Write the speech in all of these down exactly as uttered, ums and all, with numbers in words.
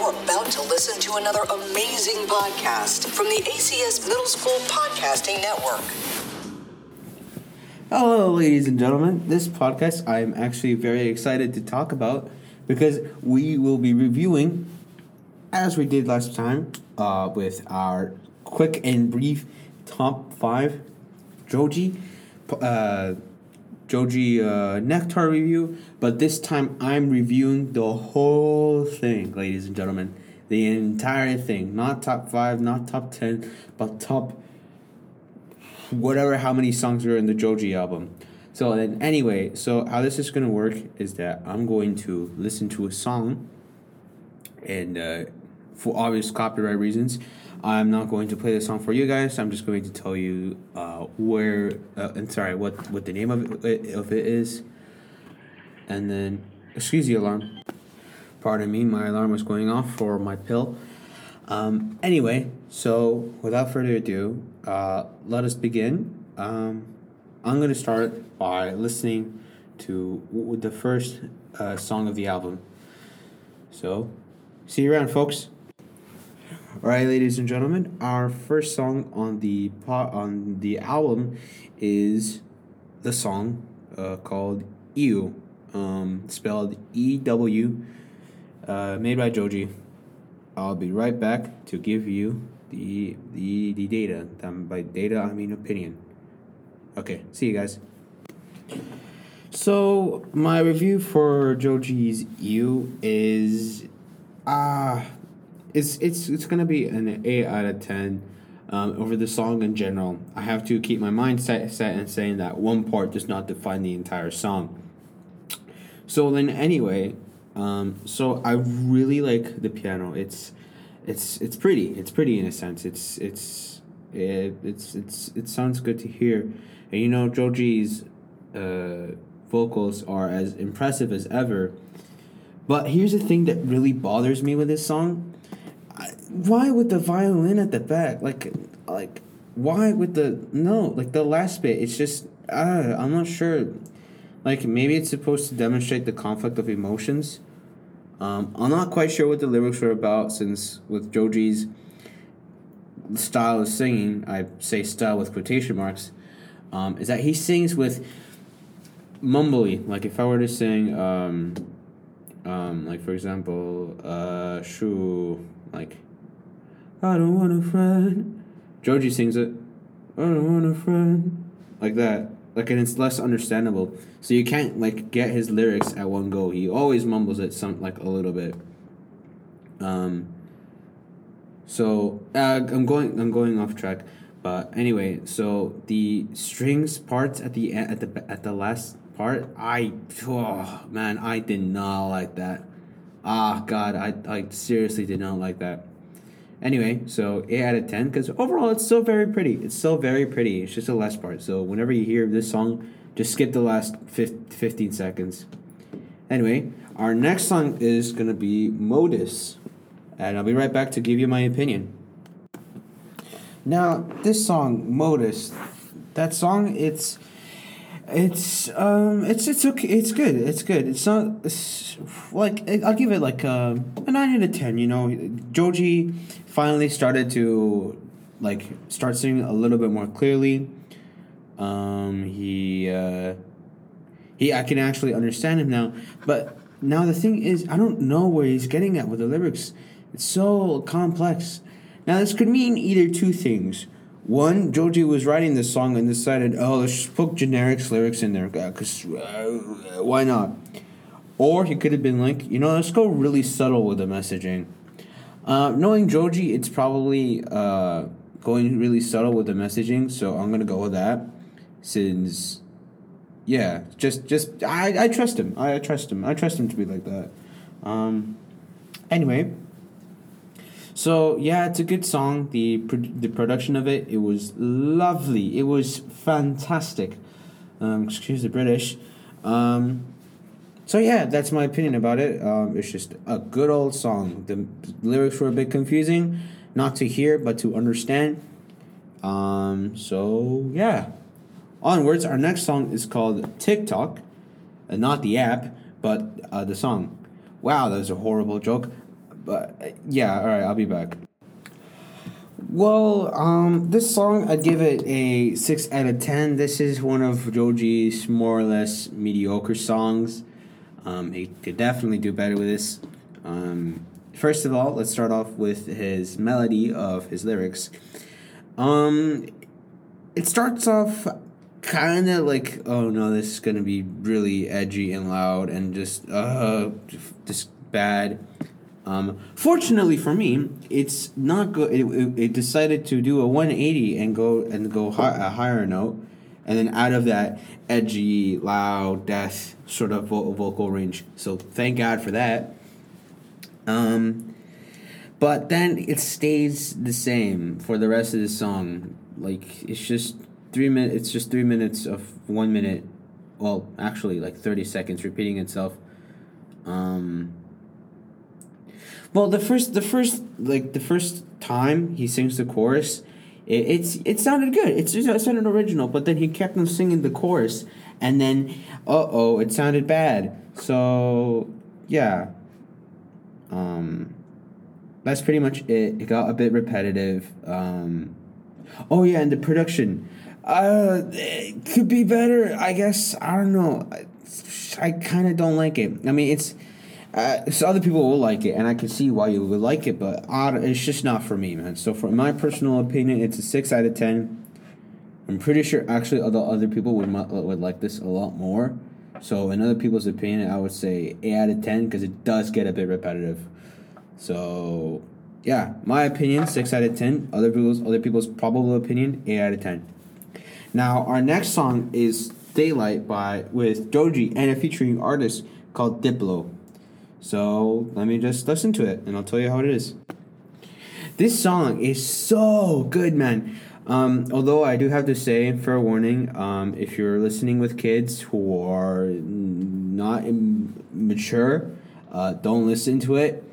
You're about to listen to another amazing podcast from the A C S Middle School Podcasting Network. Hello, ladies and gentlemen. This podcast I am actually very excited to talk about because we will be reviewing, as we did last time, uh, with our quick and brief top five Joji, uh, Joji uh, Nectar review, but this time I'm reviewing the whole thing, ladies and gentlemen. The entire thing. Not top five, not top ten, but top whatever how many songs are in the Joji album. So then anyway, so how this is going to work is that I'm going to listen to a song, and uh, for obvious copyright reasons, I'm not going to play the song for you guys. I'm just going to tell you uh, where, uh, and sorry, what, what the name of it, of it is. And then, excuse the alarm. Pardon me, my alarm was going off for my pill. Um, anyway, so without further ado, uh, let us begin. Um, I'm going to start by listening to the first uh, song of the album. So, see you around, folks. Alright, ladies and gentlemen, our first song on the pot, on the album is the song uh, called Ew, um, spelled E W, uh, made by Joji. I'll be right back to give you the the, the data. Um, by data, I mean opinion. Okay, see you guys. So, my review for Joji's Ew is... Ah... Uh, It's it's it's gonna be an eight out of ten um, over the song in general. I have to keep my mind set set in saying that one part does not define the entire song. So then anyway, um, so I really like the piano. It's it's it's pretty. It's pretty in a sense. It's it's it, it's it's it sounds good to hear, and you know Joji's uh, vocals are as impressive as ever. But here's the thing that really bothers me with this song. Why with the violin at the back? Like, like, why with the... No, like, the last bit, it's just... Uh, I'm not sure. Like, maybe it's supposed to demonstrate the conflict of emotions. Um, I'm not quite sure what the lyrics were about, since with Joji's style of singing, I say style with quotation marks, um, is that he sings with mumbly. Like, if I were to sing, um, um, like, for example, uh, shoo... Like, I don't want a friend. Joji sings it. I don't want a friend. Like that. Like, and it's less understandable. So you can't, like, get his lyrics at one go. He always mumbles it some, like, a little bit. Um. So, uh, I'm going, I'm going off track. But anyway, so the strings parts at the at the at the last part, I, oh man, I did not like that. Ah, God, I, I seriously did not like that. Anyway, so eight out of ten, because overall it's still very pretty. It's still very pretty. It's just the last part. So whenever you hear this song, just skip the last fifteen seconds. Anyway, our next song is going to be Modus, and I'll be right back to give you my opinion. Now, this song, Modus, that song, it's... It's um it's it's okay it's good it's good it's not it's like I'll give it like a, a nine out of ten. You know, Joji finally started to like start singing a little bit more clearly. Um he uh he I can actually understand him now, but now the thing is I don't know where he's getting at with the lyrics. It's so complex. Now this could mean either two things. One, Joji was writing this song and decided, oh, let's just put generic lyrics in there, because uh, why not? Or he could have been like, you know, let's go really subtle with the messaging. Uh, knowing Joji, it's probably uh, going really subtle with the messaging, so I'm going to go with that. Since, yeah, just, just I, I trust him. I, I trust him. I trust him to be like that. Um, anyway... So, yeah, it's a good song. The pro- the production of it, it was lovely. It was fantastic. Um, excuse the British. Um, so, yeah, that's my opinion about it. Um, it's just a good old song. The lyrics were a bit confusing. Not to hear, but to understand. Um, so, yeah. Onwards, our next song is called TikTok. Uh, not the app, but uh, the song. Wow, that was a horrible joke. but yeah, all right, I'll be back. Well, um, this song, I'd give it a six out of ten. This is one of Joji's more or less mediocre songs. Um, he could definitely do better with this. Um, first of all, let's start off with his melody of his lyrics. Um, it starts off kind of like, oh no, this is going to be really edgy and loud and just, uh, just bad. Um, fortunately for me, it's not good. It, it, it decided to do a one eighty and go and go hi- a higher note, and then out of that edgy, loud, death sort of vo- vocal range. So thank God for that. Um, but then it stays the same for the rest of the song. Like it's just three minutes. It's just three minutes of one minute. Well, actually, like thirty seconds repeating itself. Um. Well, the first, the first, like the first time he sings the chorus, it, it's it sounded good. It's it sounded original, but then he kept on singing the chorus, and then, uh oh, it sounded bad. So yeah, um, that's pretty much it. It got a bit repetitive. Um, oh yeah, and the production, uh, it could be better, I guess. I don't know. I, I kind of don't like it. I mean, it's. Uh, so other people will like it, and I can see why you would like it, but uh, it's just not for me, man. So for my personal opinion, it's a six out of ten. I'm pretty sure actually other other people would would like this a lot more. So in other people's opinion, I would say eight out of ten because it does get a bit repetitive. So yeah, my opinion, six out of ten. Other people's other people's probable opinion, eight out of ten. Now our next song is Daylight by with Joji and a featuring artist called Diplo. So let me just listen to it, and I'll tell you how it is. This song is so good, man. Um, although I do have to say, fair warning, um, if you're listening with kids who are not mature, uh, don't listen to it.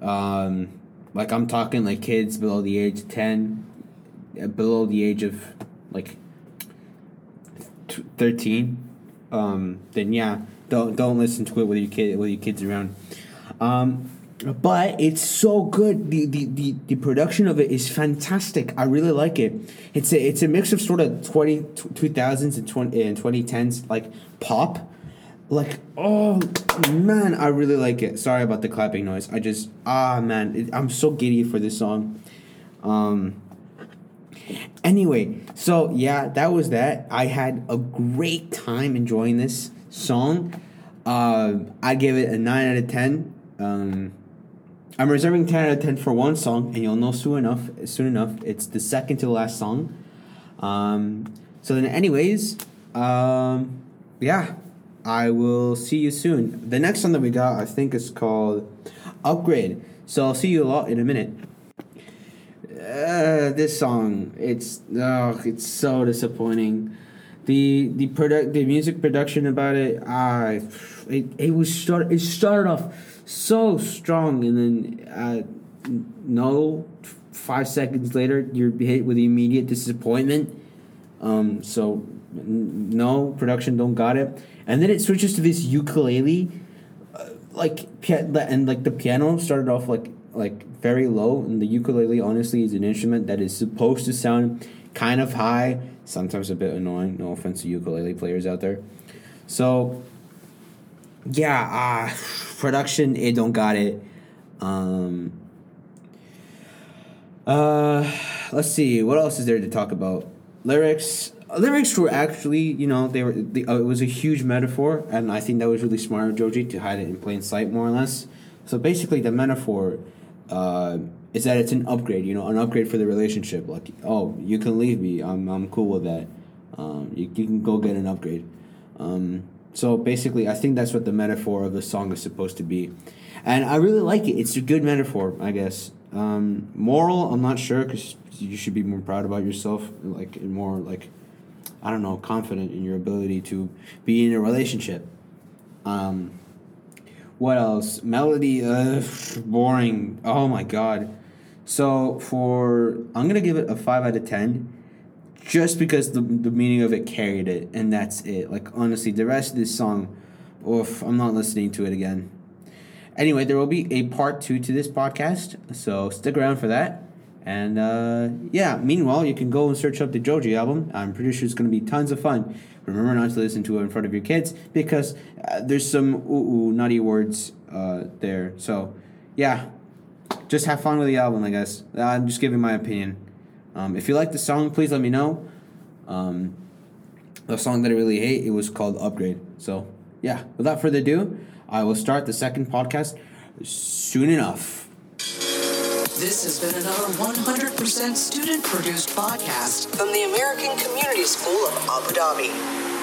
Um, like I'm talking like kids below the age of ten, below the age of like thirteen. Um, then yeah. Don't don't listen to it with your kid with your kids around, um, but it's so good. The, the the the production of it is fantastic. I really like it. It's a it's a mix of sort of twenty two thousands and twenty and twenty tens like pop, like oh man, I really like it. Sorry about the clapping noise. I just ah man, it, I'm so giddy for this song. Um. Anyway, so yeah, that was that. I had a great time enjoying this song. uh, I give it a nine out of ten. um, I'm reserving ten out of ten for one song, and you'll know soon enough soon enough it's the second to the last song. Um, so then anyways, um, yeah, I will see you soon. The next song that we got, I think, is called Upgrade, so I'll see you a lot in a minute. Uh, this song, it's oh, it's so disappointing. The the product the music production about it, uh, it it was start it started off so strong, and then uh, no five seconds later you're hit with immediate disappointment. Um, so n- no production, don't got it, and then it switches to this ukulele, uh, like pia- and like the piano started off like like very low, and the ukulele honestly is an instrument that is supposed to sound kind of high. Sometimes a bit annoying. No offense to ukulele players out there. So, yeah, uh, production, it don't got it. Um, uh, let's see. What else is there to talk about? Lyrics. Lyrics were actually, you know, they were. They, uh, it was a huge metaphor, and I think that was really smart of Joji to hide it in plain sight, more or less. So basically, the metaphor. Uh, Is that it's an upgrade, you know, an upgrade for the relationship. Like, oh, you can leave me. I'm I'm cool with that. Um, you, you can go get an upgrade. Um, so basically, I think that's what the metaphor of the song is supposed to be, and I really like it. It's a good metaphor, I guess. Um, moral, I'm not sure, because you should be more proud about yourself, like more like, I don't know, confident in your ability to be in a relationship. Um, what else? Melody, uh, boring. Oh my god. So for I'm gonna give it a five out of ten, just because the the meaning of it carried it, and that's it. Like honestly, the rest of this song, oof, I'm not listening to it again. Anyway, there will be a part two to this podcast, so stick around for that. And uh, yeah, meanwhile, you can go and search up the Joji album. I'm pretty sure it's going to be tons of fun. Remember not to listen to it in front of your kids because uh, there's some ooh-ooh naughty words uh, there. So yeah, just have fun with the album, I guess. I'm just giving my opinion. Um, if you like the song, please let me know. Um, the song that I really hate, it was called Upgrade. So yeah, without further ado, I will start the second podcast soon enough. This has been another one hundred percent student-produced podcast from the American Community School of Abu Dhabi.